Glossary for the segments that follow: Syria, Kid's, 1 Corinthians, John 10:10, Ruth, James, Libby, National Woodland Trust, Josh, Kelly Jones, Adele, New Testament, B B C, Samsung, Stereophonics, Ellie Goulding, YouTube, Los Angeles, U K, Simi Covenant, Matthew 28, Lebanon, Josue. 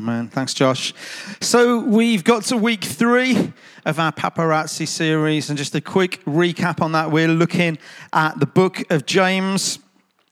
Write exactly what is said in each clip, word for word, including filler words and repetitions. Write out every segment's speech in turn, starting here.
Oh man, thanks Josh. So we've got to week three of our paparazzi series, and just a quick recap on that. We're looking at the book of James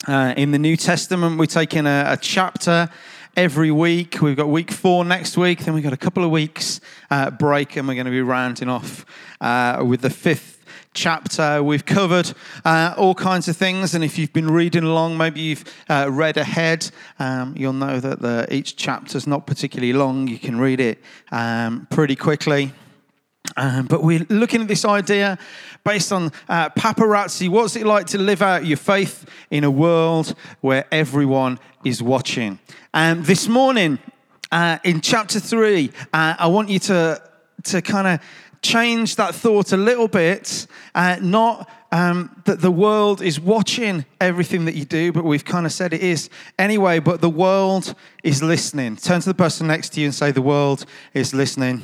uh, in the New Testament. We're taking a, a chapter every week. We've got week four next week, then we've got a couple of weeks uh, break, and we're going to be rounding off uh, with the fifth chapter. We've covered uh, all kinds of things, and if you've been reading along, maybe you've uh, read ahead, um, you'll know that the, each chapter's not particularly long. You can read it um, pretty quickly. Um, but we're looking at this idea based on uh, paparazzi. What's it like to live out your faith in a world where everyone is watching? And um, this morning, uh, in chapter three, uh, I want you to to kind of change that thought a little bit, uh, not um, that the world is watching everything that you do, but we've kind of said it is anyway, but the world is listening. Turn to the person next to you and say, the world is listening.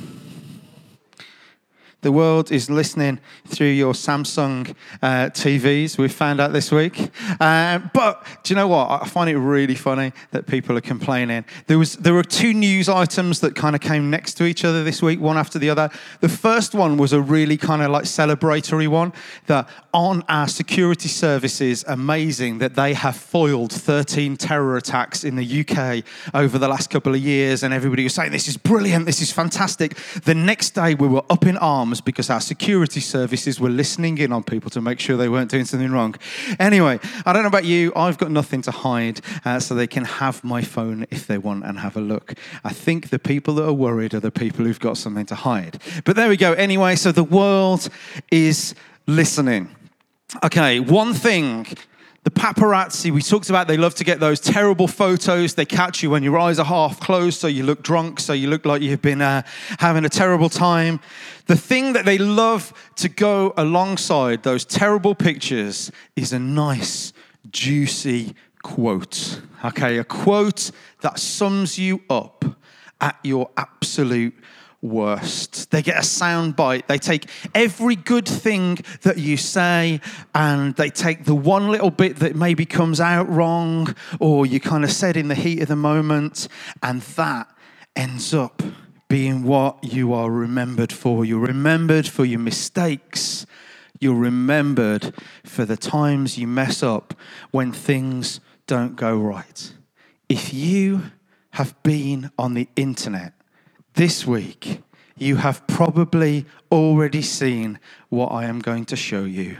The world is listening through your Samsung uh, T Vs, we found out this week. Uh, but do you know what? I find it really funny that people are complaining. There was there were two news items that kind of came next to each other this week, one after the other. The first one was a really kind of like celebratory one, that on our security services, amazing that they have foiled thirteen terror attacks in the U K over the last couple of years, and everybody was saying, this is brilliant, this is fantastic. The next day we were up in arms because our security services were listening in on people to make sure they weren't doing something wrong. Anyway, I don't know about you, I've got nothing to hide, uh, so they can have my phone if they want and have a look. I think the people that are worried are the people who've got something to hide. But there we go. Anyway, so the world is listening. Okay, one thing. The paparazzi, we talked about, they love to get those terrible photos. They catch you when your eyes are half closed, so you look drunk, so you look like you've been uh, having a terrible time. The thing that they love to go alongside those terrible pictures is a nice, juicy quote. Okay, a quote that sums you up at your absolute worst. They get a sound bite. They take every good thing that you say, and they take the one little bit that maybe comes out wrong or you kind of said in the heat of the moment, and that ends up being what you are remembered for. You're remembered for your mistakes. You're remembered for the times you mess up when things don't go right. If you have been on the internet this week, you have probably already seen what I am going to show you.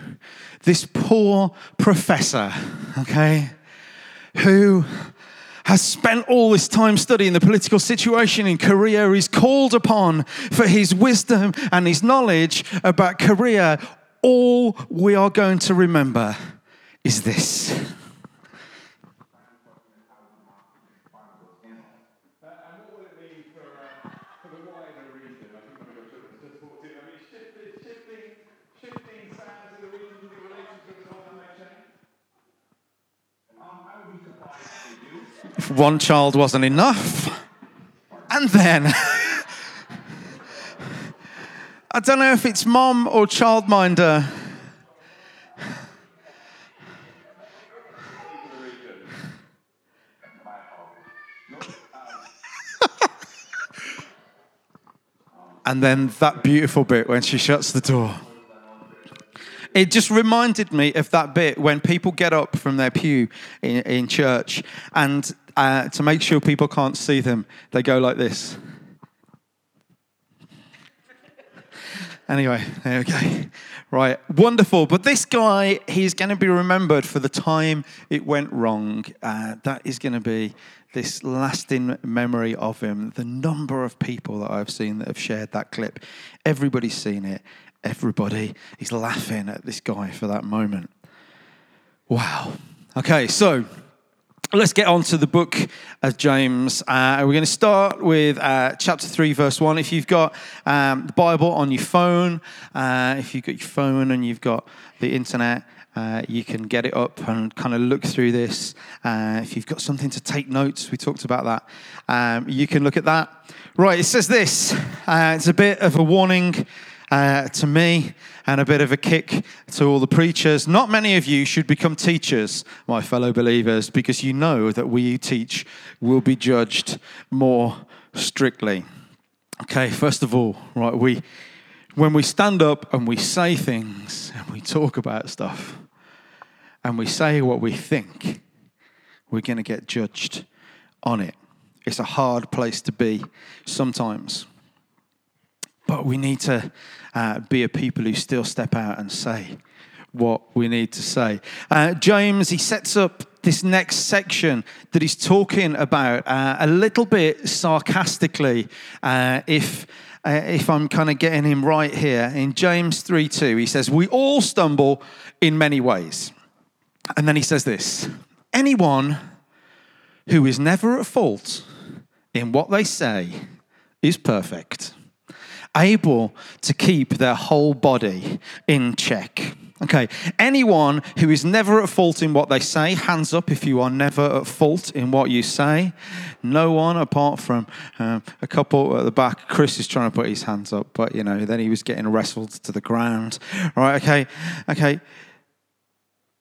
This poor professor, okay, who has spent all this time studying the political situation in Korea, is called upon for his wisdom and his knowledge about Korea. All we are going to remember is this. If one child wasn't enough, and then I don't know if it's mom or childminder. And then that beautiful bit when she shuts the door. It just reminded me of that bit when people get up from their pew in, in church, and Uh, to make sure people can't see them, they go like this. Anyway, there we go. Right, wonderful. But this guy, he's going to be remembered for the time it went wrong. Uh, that is going to be this lasting memory of him. The number of people that I've seen that have shared that clip, everybody's seen it. Everybody is laughing at this guy for that moment. Wow. Okay, so let's get on to the book of James. Uh, we're going to start with uh, chapter three, verse one. If you've got um, the Bible on your phone, uh, if you've got your phone and you've got the internet, uh, you can get it up and kind of look through this. Uh, if you've got something to take notes, we talked about that. Um, you can look at that. Right, it says this. Uh, it's a bit of a warning. uh, to me and a bit of a kick to all the preachers. Not many of you should become teachers, my fellow believers, because you know that we who teach will be judged more strictly. Okay, first of all, right, we when we stand up and we say things and we talk about stuff and we say what we think, we're going to get judged on it. It's a hard place to be sometimes. But we need to uh, be a people who still step out and say what we need to say. Uh, James, he sets up this next section that he's talking about uh, a little bit sarcastically, uh, if uh, if I'm kind of getting him right here. In James three two, he says, "We all stumble in many ways." And then he says this, "Anyone who is never at fault in what they say is perfect, able to keep their whole body in check." Okay, anyone who is never at fault in what they say, hands up if you are never at fault in what you say. No one apart from um, a couple at the back. Chris is trying to put his hands up, but you know, then he was getting wrestled to the ground. All right, okay, okay.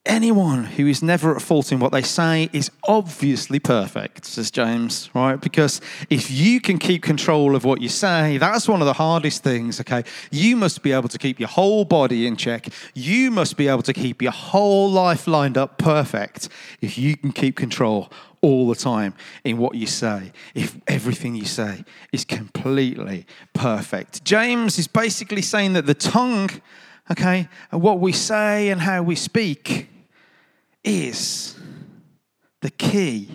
Anyone who is never at fault in what they say is obviously perfect, says James, right? Because if you can keep control of what you say, that's one of the hardest things, okay? You must be able to keep your whole body in check. You must be able to keep your whole life lined up perfect if you can keep control all the time in what you say, if everything you say is completely perfect. James is basically saying that the tongue, okay, and what we say and how we speak is the key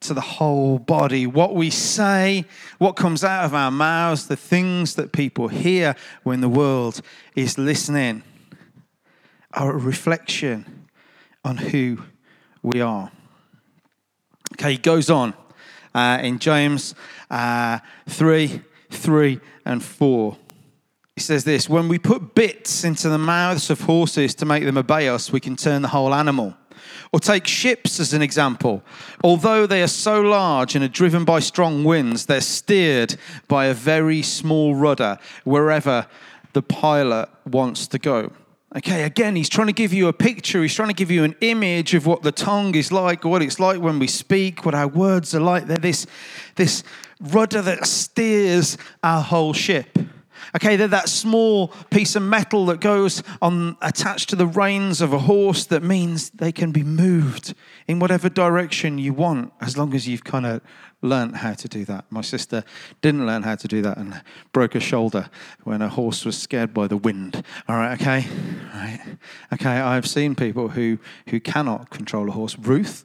to the whole body. What we say, what comes out of our mouths, the things that people hear when the world is listening are a reflection on who we are. Okay, he goes on uh, in James uh, three, three and four. He says this, "When we put bits into the mouths of horses to make them obey us, we can turn the whole animal. Or take ships as an example. Although they are so large and are driven by strong winds, they're steered by a very small rudder wherever the pilot wants to go." Okay, again, he's trying to give you a picture. He's trying to give you an image of what the tongue is like, what it's like when we speak, what our words are like. They're this, this rudder that steers our whole ship. Okay, they're that small piece of metal that goes on attached to the reins of a horse that means they can be moved in whatever direction you want, as long as you've kind of learnt how to do that. My sister didn't learn how to do that and broke her shoulder when her horse was scared by the wind. All right, okay? All right. Okay, I've seen people who, who cannot control a horse. Ruth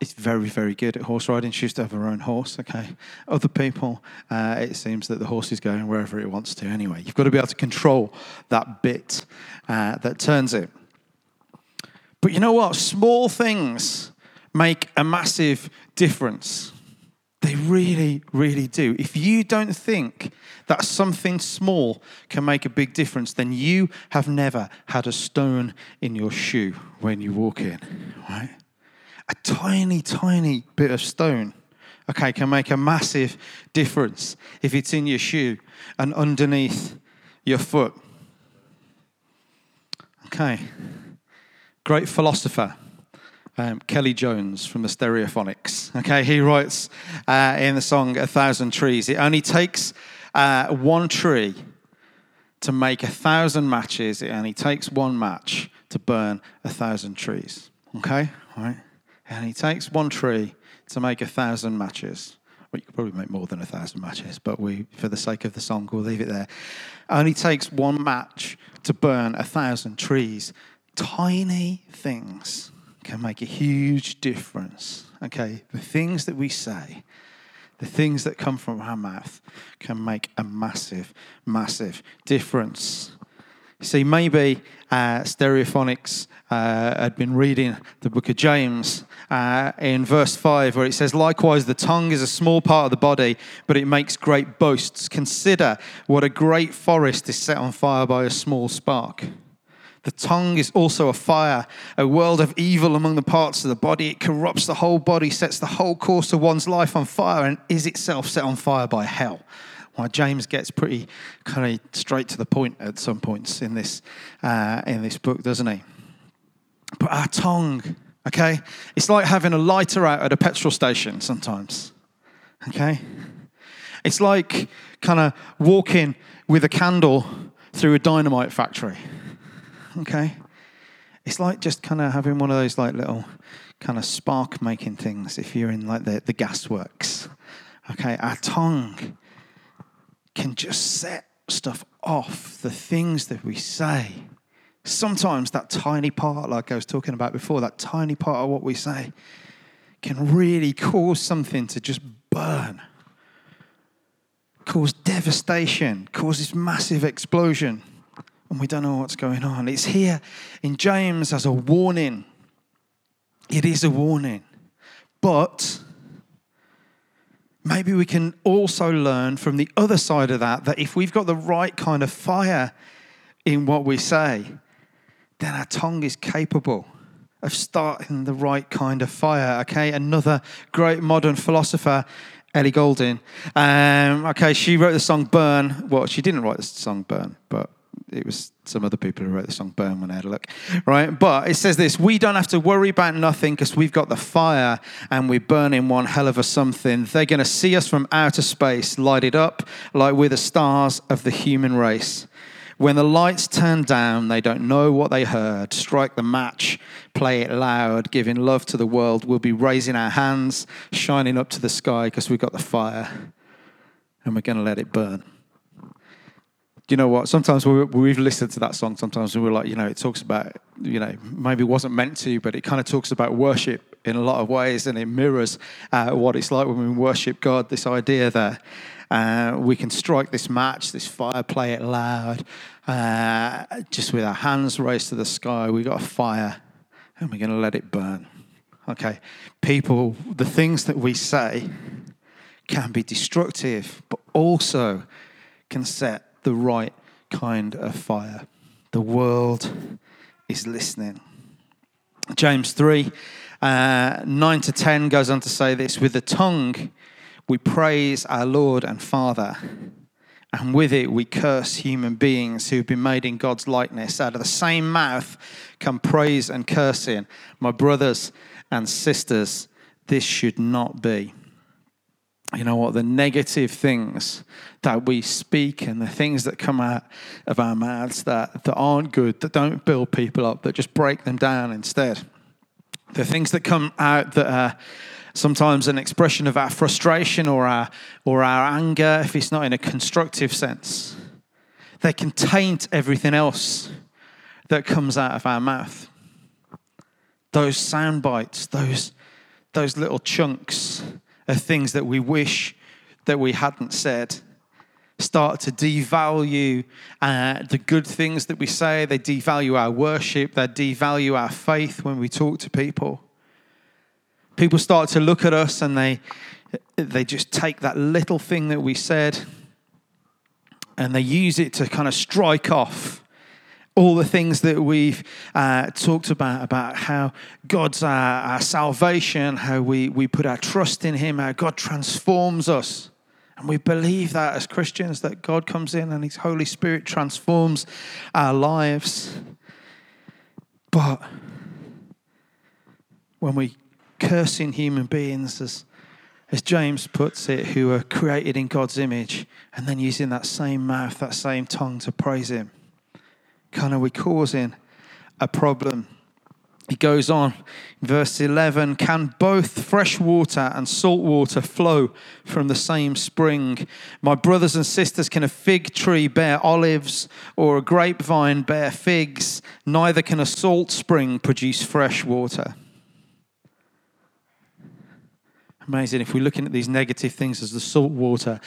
is very, very good at horse riding. She used to have her own horse, okay? Other people, uh, it seems that the horse is going wherever it wants to anyway. You've got to be able to control that bit uh, that turns it. But you know what? Small things make a massive difference. They really, really do. If you don't think that something small can make a big difference, then you have never had a stone in your shoe when you walk in, right? A tiny, tiny bit of stone, okay, can make a massive difference if it's in your shoe and underneath your foot. Okay, great philosopher, um, Kelly Jones from the Stereophonics. Okay, he writes uh, in the song "A Thousand Trees," it only takes uh, one tree to make a thousand matches. It only takes one match to burn a thousand trees. Okay, all right. And he takes one tree to make a thousand matches. Well, you could probably make more than a thousand matches, but we, for the sake of the song, we'll leave it there. Only takes one match to burn a thousand trees. Tiny things can make a huge difference. Okay, the things that we say, the things that come from our mouth can make a massive, massive difference. See, maybe uh, Stereophonics uh, had been reading the book of James uh, in verse five, where it says, "Likewise, the tongue is a small part of the body, but it makes great boasts. Consider what a great forest is set on fire by a small spark. The tongue is also a fire, a world of evil among the parts of the body. It corrupts the whole body, sets the whole course of one's life on fire, and is itself set on fire by hell. why James gets pretty kind of straight to the point at some points in this uh, in this book, doesn't he? But our tongue, okay? It's like having a lighter out at a petrol station sometimes, okay? It's like kind of walking with a candle through a dynamite factory, okay? It's like just kind of having one of those like little kind of spark-making things if you're in like the, the gas works, okay? Our tongue can just set stuff off, the things that we say. Sometimes that tiny part, like I was talking about before, that tiny part of what we say can really cause something to just burn, cause devastation, cause this massive explosion, and we don't know what's going on. It's here in James as a warning. It is a warning, but maybe we can also learn from the other side of that, that if we've got the right kind of fire in what we say, then our tongue is capable of starting the right kind of fire, okay? Another great modern philosopher, Ellie Goulding, um, okay, she wrote the song Burn. Well, she didn't write the song Burn, but it was some other people who wrote the song Burn when I had a look, right? But it says this: we don't have to worry about nothing because we've got the fire and we're burning one hell of a something. They're going to see us from outer space, lighted up like we're the stars of the human race. When the lights turn down, they don't know what they heard. Strike the match, play it loud, giving love to the world. We'll be raising our hands, shining up to the sky because we've got the fire and we're going to let it burn. Do you know what? Sometimes we, we've listened to that song. Sometimes we were like, you know, it talks about, you know, maybe it wasn't meant to, but it kind of talks about worship in a lot of ways, and it mirrors uh, what it's like when we worship God, this idea that Uh, we can strike this match, this fire, play it loud, uh, just with our hands raised to the sky. We've got a fire and we're going to let it burn. Okay, people, the things that we say can be destructive, but also can set the right kind of fire. The world is listening. James three, uh, nine to ten goes on to say this: with the tongue we praise our Lord and Father, and with it we curse human beings who've been made in God's likeness. Out of the same mouth come praise and cursing. My brothers and sisters, this should not be. You know what? The negative things that we speak and the things that come out of our mouths that, that aren't good, that don't build people up, that just break them down instead. The things that come out that are sometimes an expression of our frustration or our or our anger, if it's not in a constructive sense, they can taint everything else that comes out of our mouth. Those sound bites, those those little chunks of things that we wish that we hadn't said, start to devalue uh, the good things that we say. They devalue our worship. They devalue our faith when we talk to people. People start to look at us and they they just take that little thing that we said and they use it to kind of strike off all the things that we've uh, talked about, about how God's our, our salvation, how we, we put our trust in him, how God transforms us. And we believe that as Christians, that God comes in and his Holy Spirit transforms our lives. But when we cursing human beings, as, as James puts it, who are created in God's image, and then using that same mouth, that same tongue to praise him, kind of we're causing a problem. He goes on, verse eleven, can both fresh water and salt water flow from the same spring? My brothers and sisters, can a fig tree bear olives or a grapevine bear figs? Neither can a salt spring produce fresh water. Amazing. If we're looking at these negative things as the salt water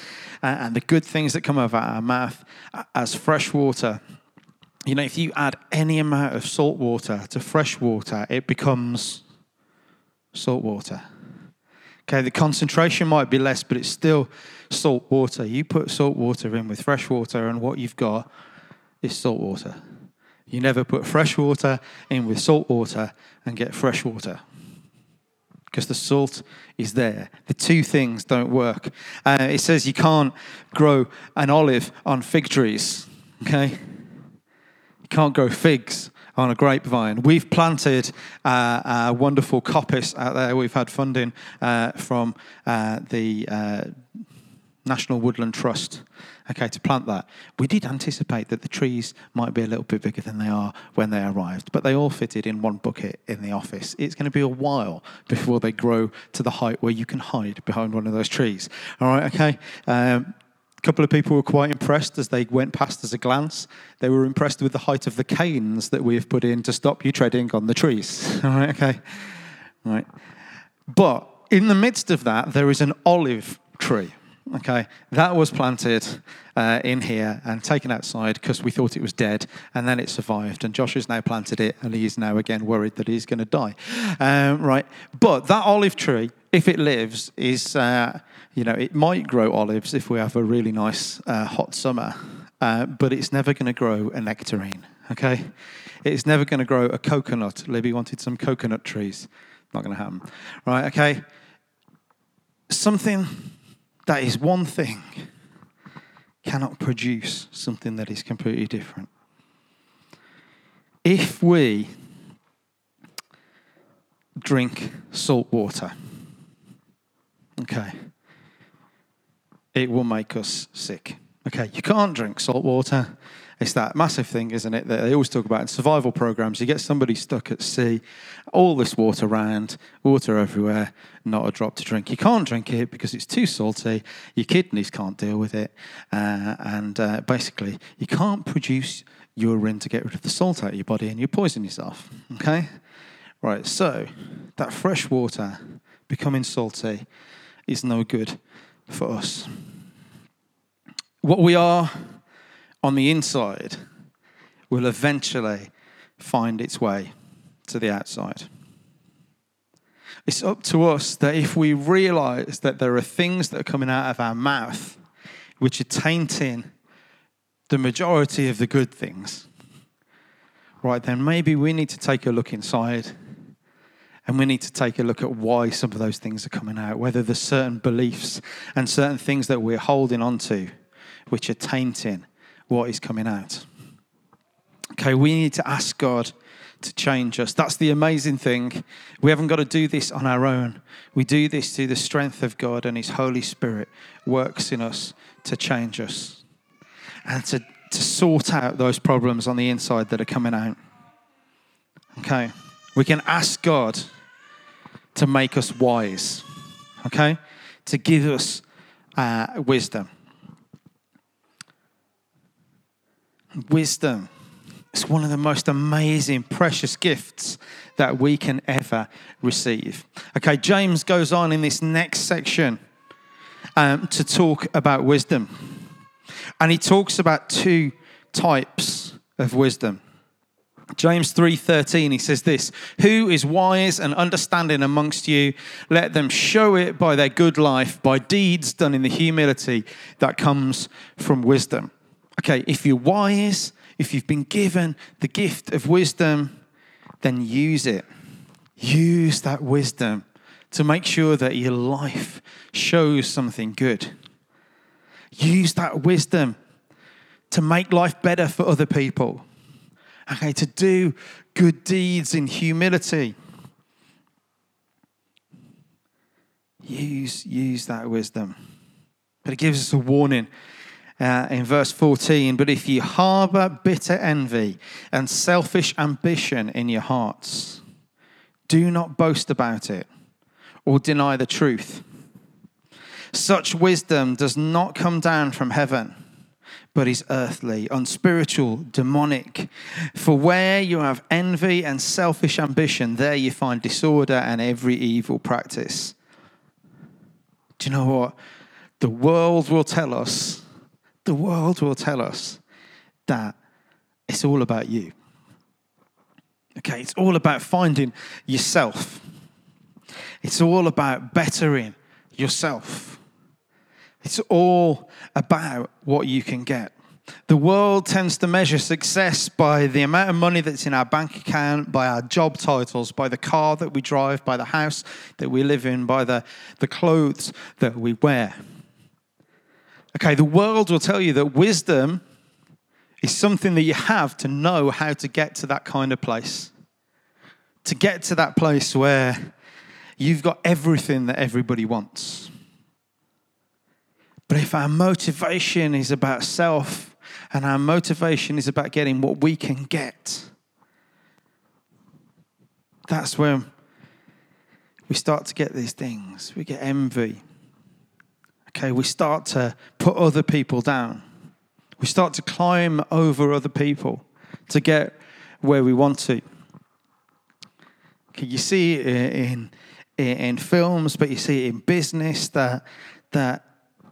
uh, and the good things that come out of our mouth as fresh water, you know, if you add any amount of salt water to fresh water, it becomes salt water. Okay, the concentration might be less, but it's still salt water. You put salt water in with fresh water, and what you've got is salt water. You never put fresh water in with salt water and get fresh water. because the salt is there. The two things don't work. Uh, it says you can't grow an olive on fig trees, okay? You can't grow figs on a grapevine. We've planted uh, a wonderful coppice out there. We've had funding uh, from uh, the uh, National Woodland Trust, okay, to plant that. We did anticipate that the trees might be a little bit bigger than they are when they arrived, but they all fitted in one bucket in the office. It's going to be a while before they grow to the height where you can hide behind one of those trees. All right, okay. Um, a couple of people were quite impressed as they went past as a glance. They were impressed with the height of the canes that we have put in to stop you treading on the trees. All right, okay. All right. But in the midst of that, there is an olive tree. Okay, that was planted uh, in here and taken outside because we thought it was dead, and then it survived. And Josh has now planted it, and he's now again worried that he's going to die. Um, right, but that olive tree, if it lives, is uh, you know it might grow olives if we have a really nice uh, hot summer, uh, but it's never going to grow a nectarine. Okay, it's never going to grow a coconut. Libby wanted some coconut trees. Not going to happen. Right, okay, something. That is one thing cannot produce something that is completely different. If we drink salt water, okay, it will make us sick. Okay, you can't drink salt water. It's that massive thing, isn't it, that they always talk about in survival programs. You get somebody stuck at sea, all this water around, water everywhere, not a drop to drink. You can't drink it because it's too salty. Your kidneys can't deal with it. Uh, and uh, basically, you can't produce urine to get rid of the salt out of your body and you poison yourself, okay? Right, so that fresh water becoming salty is no good for us. What we are on the inside will eventually find its way to the outside. It's up to us that if we realize that there are things that are coming out of our mouth which are tainting the majority of the good things, right, then maybe we need to take a look inside and we need to take a look at why some of those things are coming out, whether there's certain beliefs and certain things that we're holding on to which are tainting what is coming out. Okay, we need to ask God to change us. That's the amazing thing. We haven't got to do this on our own. We do this through the strength of God, and His Holy Spirit works in us to change us and to, to sort out those problems on the inside that are coming out. Okay, we can ask God to make us wise, okay, to give us uh, wisdom. Wisdom is one of the most amazing, precious gifts that we can ever receive. Okay, James goes on in this next section um, to talk about wisdom. And he talks about two types of wisdom. James three thirteen, he says this, "Who is wise and understanding amongst you? Let them show it by their good life, by deeds done in the humility that comes from wisdom." Okay, if you're wise, if you've been given the gift of wisdom, then use it. Use that wisdom to make sure that your life shows something good. Use that wisdom to make life better for other people. Okay, to do good deeds in humility. Use, use that wisdom. But it gives us a warning. Uh, in verse fourteen, "But if you harbor bitter envy and selfish ambition in your hearts, do not boast about it or deny the truth. Such wisdom does not come down from heaven, but is earthly, unspiritual, demonic. For where you have envy and selfish ambition, there you find disorder and every evil practice." Do you know what? The world will tell us The world will tell us that it's all about you. Okay, it's all about finding yourself. It's all about bettering yourself. It's all about what you can get. The world tends to measure success by the amount of money that's in our bank account, by our job titles, by the car that we drive, by the house that we live in, by the, the clothes that we wear. Okay, the world will tell you that wisdom is something that you have to know how to get to that kind of place. To get to that place where you've got everything that everybody wants. But if our motivation is about self and our motivation is about getting what we can get, that's when we start to get these things. We get envy. Okay, we start to put other people down. We start to climb over other people to get where we want to. Okay, you see it in, in, in films, but you see it in business that that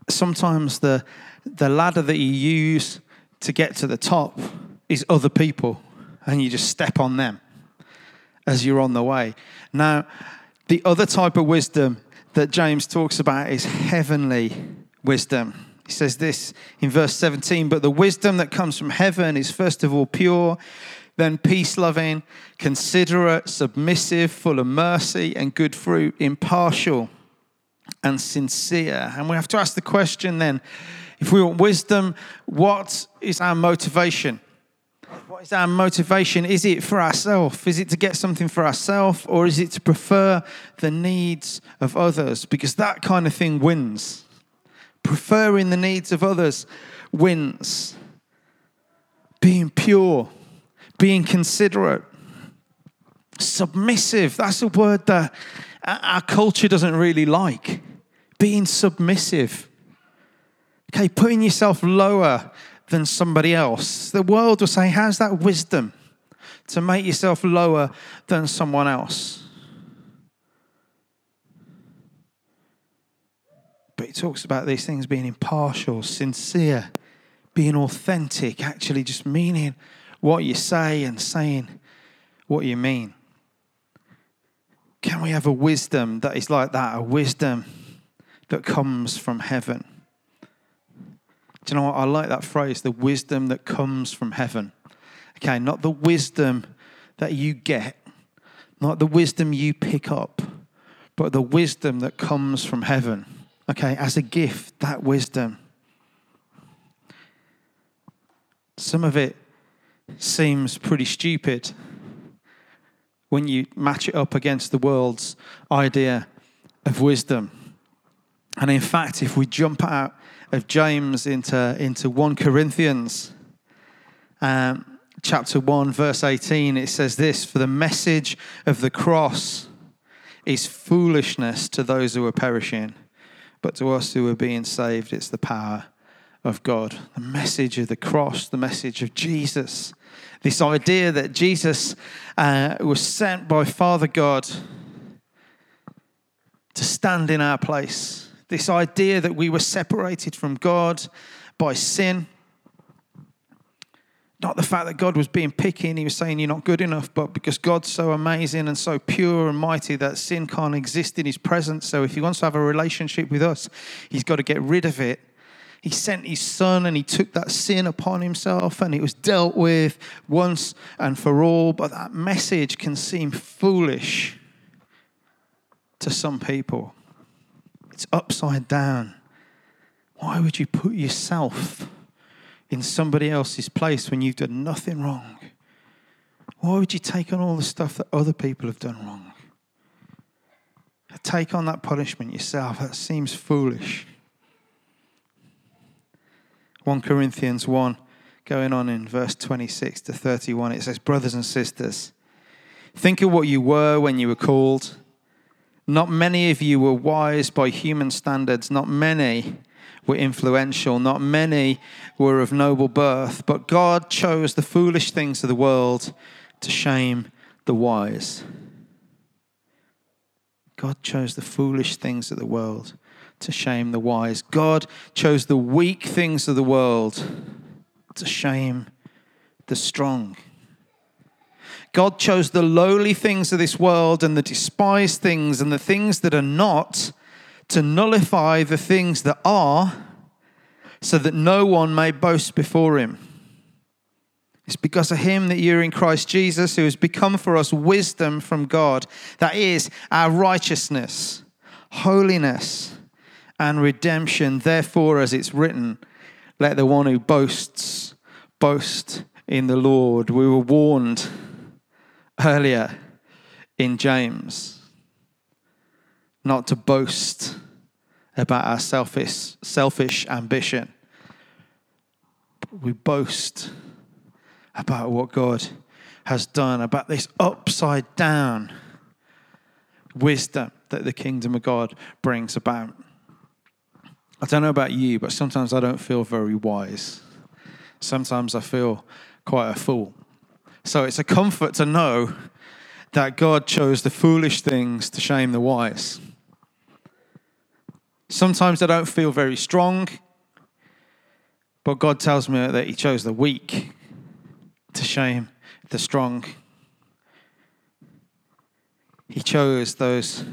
sometimes the the ladder that you use to get to the top is other people, and you just step on them as you're on the way. Now, the other type of wisdom that James talks about is heavenly wisdom. He says this in verse seventeen, but the wisdom that comes from heaven is first of all pure, then peace-loving, considerate, submissive, full of mercy and good fruit, impartial and sincere. And we have to ask the question then, if we want wisdom, what is our motivation? What is our motivation? Is it for ourselves? Is it to get something for ourselves? Or is it to prefer the needs of others? Because that kind of thing wins. Preferring the needs of others wins. Being pure, being considerate, submissive. That's a word that our culture doesn't really like. Being submissive. Okay, putting yourself lower than somebody else. The world will say, how's that wisdom to make yourself lower than someone else? But it talks about these things being impartial, sincere, being authentic, actually just meaning what you say and saying what you mean. Can we have a wisdom that is like that, a wisdom that comes from heaven? Do you know what? I like that phrase, the wisdom that comes from heaven. Okay, not the wisdom that you get, not the wisdom you pick up, but the wisdom that comes from heaven. Okay, as a gift, that wisdom. Some of it seems pretty stupid when you match it up against the world's idea of wisdom. And in fact, if we jump out of James into, into First Corinthians, um, chapter one, verse eighteen, it says this, for the message of the cross is foolishness to those who are perishing. But to us who are being saved, it's the power of God. The message of the cross, the message of Jesus. This idea that Jesus uh, was sent by Father God to stand in our place. This idea that we were separated from God by sin. Not the fact that God was being picky and he was saying you're not good enough, but because God's so amazing and so pure and mighty that sin can't exist in his presence. So if he wants to have a relationship with us, he's got to get rid of it. He sent his son and he took that sin upon himself and it was dealt with once and for all. But that message can seem foolish to some people. It's upside down. Why would you put yourself in somebody else's place when you've done nothing wrong? Why would you take on all the stuff that other people have done wrong? Take on that punishment yourself. That seems foolish. First Corinthians one, going on in verse twenty-six to thirty-one, it says, brothers and sisters, think of what you were when you were called. Not many of you were wise by human standards. Not many were influential. Not many were of noble birth, but God chose the foolish things of the world to shame the wise. God chose the foolish things of the world to shame the wise. God chose the weak things of the world to shame the strong. God chose the lowly things of this world and the despised things and the things that are not to nullify the things that are, so that no one may boast before him. It's because of him that you're in Christ Jesus, who has become for us wisdom from God. That is our righteousness, holiness, and redemption. Therefore, as it's written, let the one who boasts, boast in the Lord. We were warned earlier in James not to boast about our selfish, selfish ambition. We boast about what God has done, about this upside down wisdom that the kingdom of God brings about. I don't know about you, but sometimes I don't feel very wise. Sometimes I feel quite a fool. So it's a comfort to know that God chose the foolish things to shame the wise. Sometimes I don't feel very strong, but God tells me that he chose the weak to shame the strong. He chose those,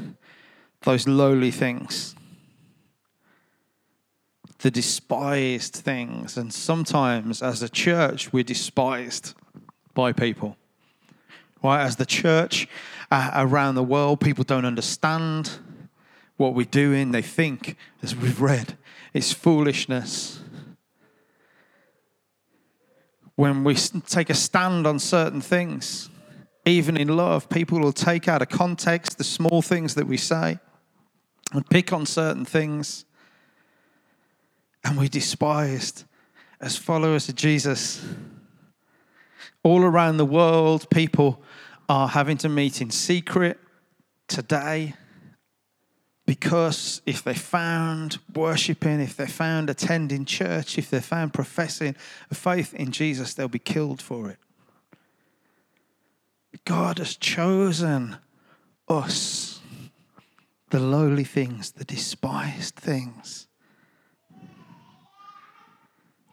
those lowly things, the despised things. And sometimes as a church, we're despised by people. Right? As the church uh, around the world, people don't understand what we're doing. They think, as we've read, it's foolishness. When we take a stand on certain things, even in love, people will take out of context the small things that we say and pick on certain things. And we're despised as followers of Jesus. All around the world, people are having to meet in secret today. Because if they're found worshipping, if they're found attending church, if they're found professing a faith in Jesus, they'll be killed for it. God has chosen us, the lowly things, the despised things,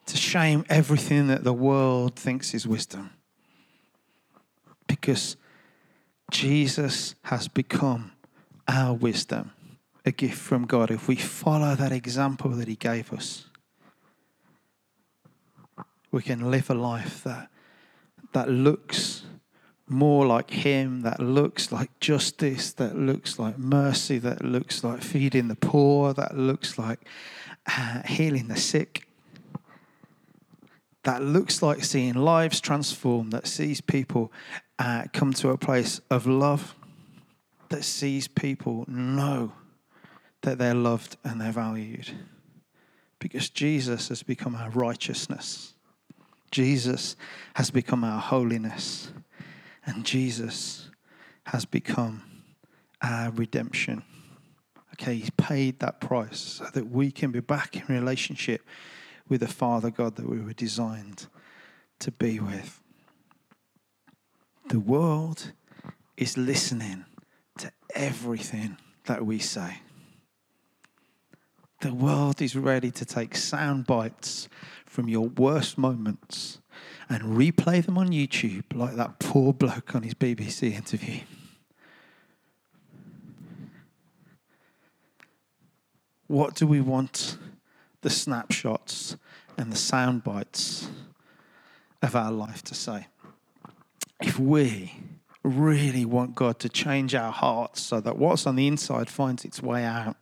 to shame everything that the world thinks is wisdom. Because Jesus has become our wisdom, a gift from God, if we follow that example that he gave us. We can live a life that that looks more like him, that looks like justice, that looks like mercy, that looks like feeding the poor, that looks like uh, healing the sick, that looks like seeing lives transformed, that sees people uh, come to a place of love, that sees people know that they're loved and they're valued. Because Jesus has become our righteousness. Jesus has become our holiness. And Jesus has become our redemption. Okay, he's paid that price so that we can be back in relationship with the Father God that we were designed to be with. The world is listening to everything that we say. The world is ready to take sound bites from your worst moments and replay them on YouTube like that poor bloke on his B B C interview. What do we want the snapshots and the sound bites of our life to say? If we really want God to change our hearts so that what's on the inside finds its way out,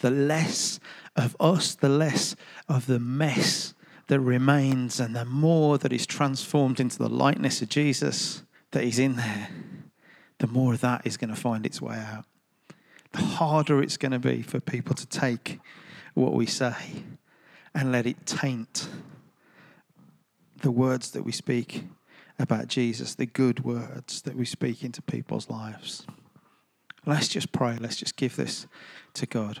the less of us, the less of the mess that remains, and the more that is transformed into the likeness of Jesus that is in there, the more of that is going to find its way out. The harder it's going to be for people to take what we say and let it taint the words that we speak about Jesus, the good words that we speak into people's lives. Let's just pray. Let's just give this to God.